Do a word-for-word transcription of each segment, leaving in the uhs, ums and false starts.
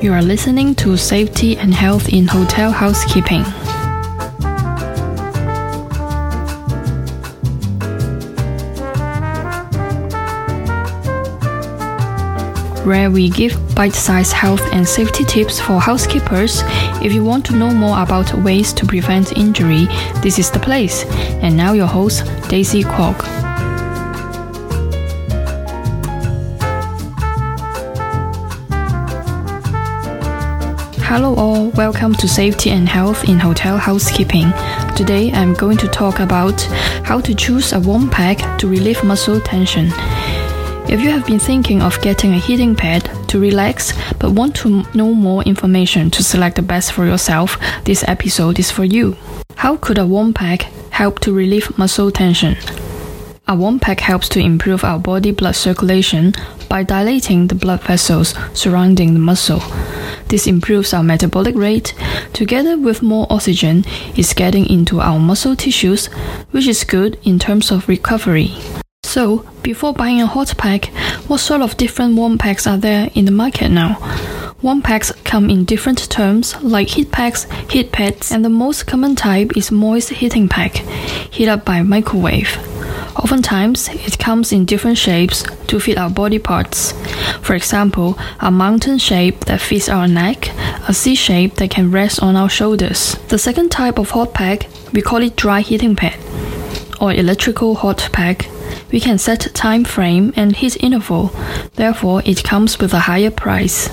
You are listening to Safety and Health in Hotel Housekeeping. Where we give bite-sized health and safety tips for housekeepers. If you want to know more about ways to prevent injury, this is the place. And now your host, Daisy Kwok. Hello all, welcome to Safety and Health in Hotel Housekeeping. Today I'm going to talk about how to choose a warm pack to relieve muscle tension. If you have been thinking of getting a heating pad to relax but want to know more information to select the best for yourself, this episode is for you. How could a warm pack help to relieve muscle tension? A warm pack helps to improve our body blood circulation by dilating the blood vessels surrounding the muscle. This improves our metabolic rate, together with more oxygen is getting into our muscle tissues, which is good in terms of recovery. So, before buying a hot pack, what sort of different warm packs are there in the market now? Warm packs come in different terms like heat packs, heat pads, and the most common type is moist heating pack, heat up by microwave. Oftentimes, it comes in different shapes to fit our body parts. For example, a mountain shape that fits our neck, a C shape that can rest on our shoulders. The second type of hot pack, we call it dry heating pad or electrical hot pack. We can set time frame and heat interval, therefore it comes with a higher price.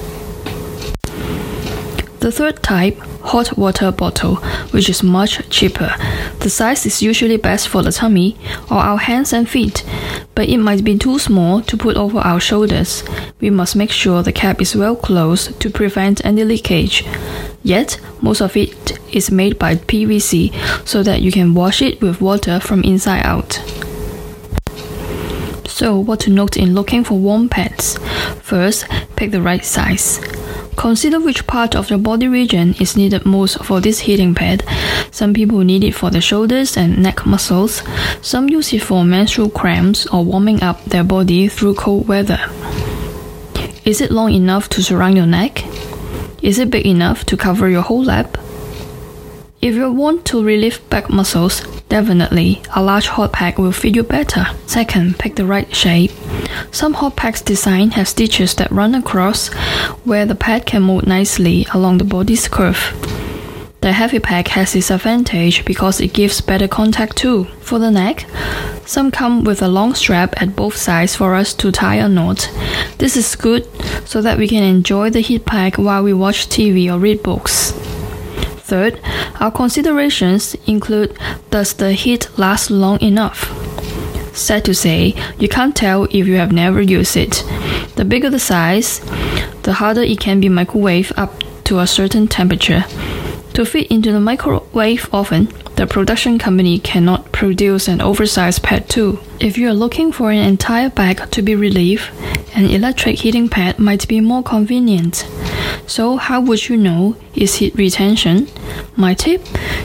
The third type, hot water bottle, which is much cheaper. The size is usually best for the tummy or our hands and feet, but it might be too small to put over our shoulders. We must make sure the cap is well closed to prevent any leakage. Yet, most of it is made by P V C, so that you can wash it with water from inside out. So, what to note in looking for warm pads? First, pick the right size. Consider which part of your body region is needed most for this heating pad. Some people need it for the shoulders and neck muscles. Some use it for menstrual cramps or warming up their body through cold weather. Is it long enough to surround your neck? Is it big enough to cover your whole lap? If you want to relieve back muscles, definitely, a large hot pack will fit you better. Second, pick the right shape. Some hot packs design have stitches that run across, where the pad can mold nicely along the body's curve. The heavy pack has its advantage because it gives better contact too. For the neck, some come with a long strap at both sides for us to tie a knot. This is good so that we can enjoy the heat pack while we watch T V or read books. Third, our considerations include, does the heat last long enough? Sad to say, you can't tell if you have never used it. The bigger the size, the harder it can be microwave up to a certain temperature. To fit into the microwave oven, the production company cannot produce an oversized pad too. If you are looking for an entire bag to be relieved, an electric heating pad might be more convenient. So how would you know? Is heat retention? My tip?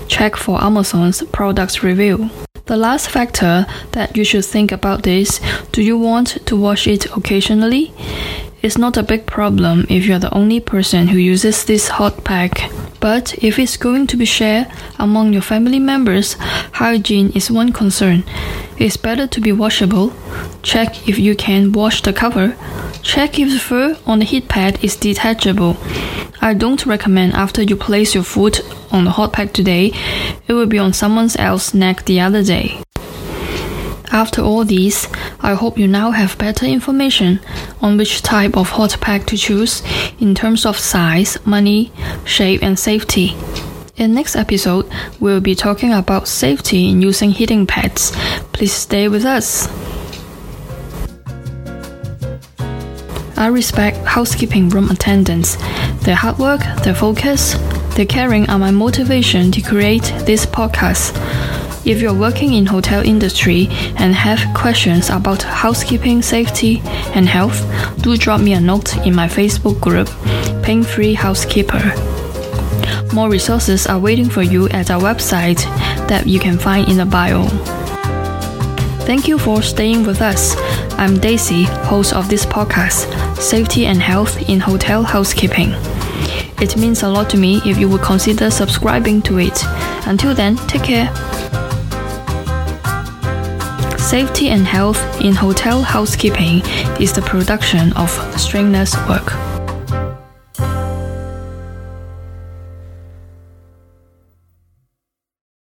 Check for Amazon's products review. The last factor that you should think about is, do you want to wash it occasionally? It's not a big problem if you're the only person who uses this hot pack. But if it's going to be shared among your family members, hygiene is one concern. It's better to be washable. Check if you can wash the cover. Check if the fur on the heat pad is detachable. I don't recommend after you place your foot on the hot pack today, it will be on someone else's neck the other day. After all these, I hope you now have better information on which type of hot pack to choose in terms of size, money, shape and safety. In next episode, we'll be talking about safety in using heating pads. Please stay with us. I respect housekeeping room attendants. Their hard work, their focus, their caring are my motivation to create this podcast. If you're working in hotel industry and have questions about housekeeping, safety, and health, do drop me a note in my Facebook group, Pain Free Housekeeper. More resources are waiting for you at our website that you can find in the bio. Thank you for staying with us. I'm Daisy, host of this podcast, Safety and Health in Hotel Housekeeping. It means a lot to me if you would consider subscribing to it. Until then, take care. Safety and Health in Hotel Housekeeping is the production of Strenuous Work.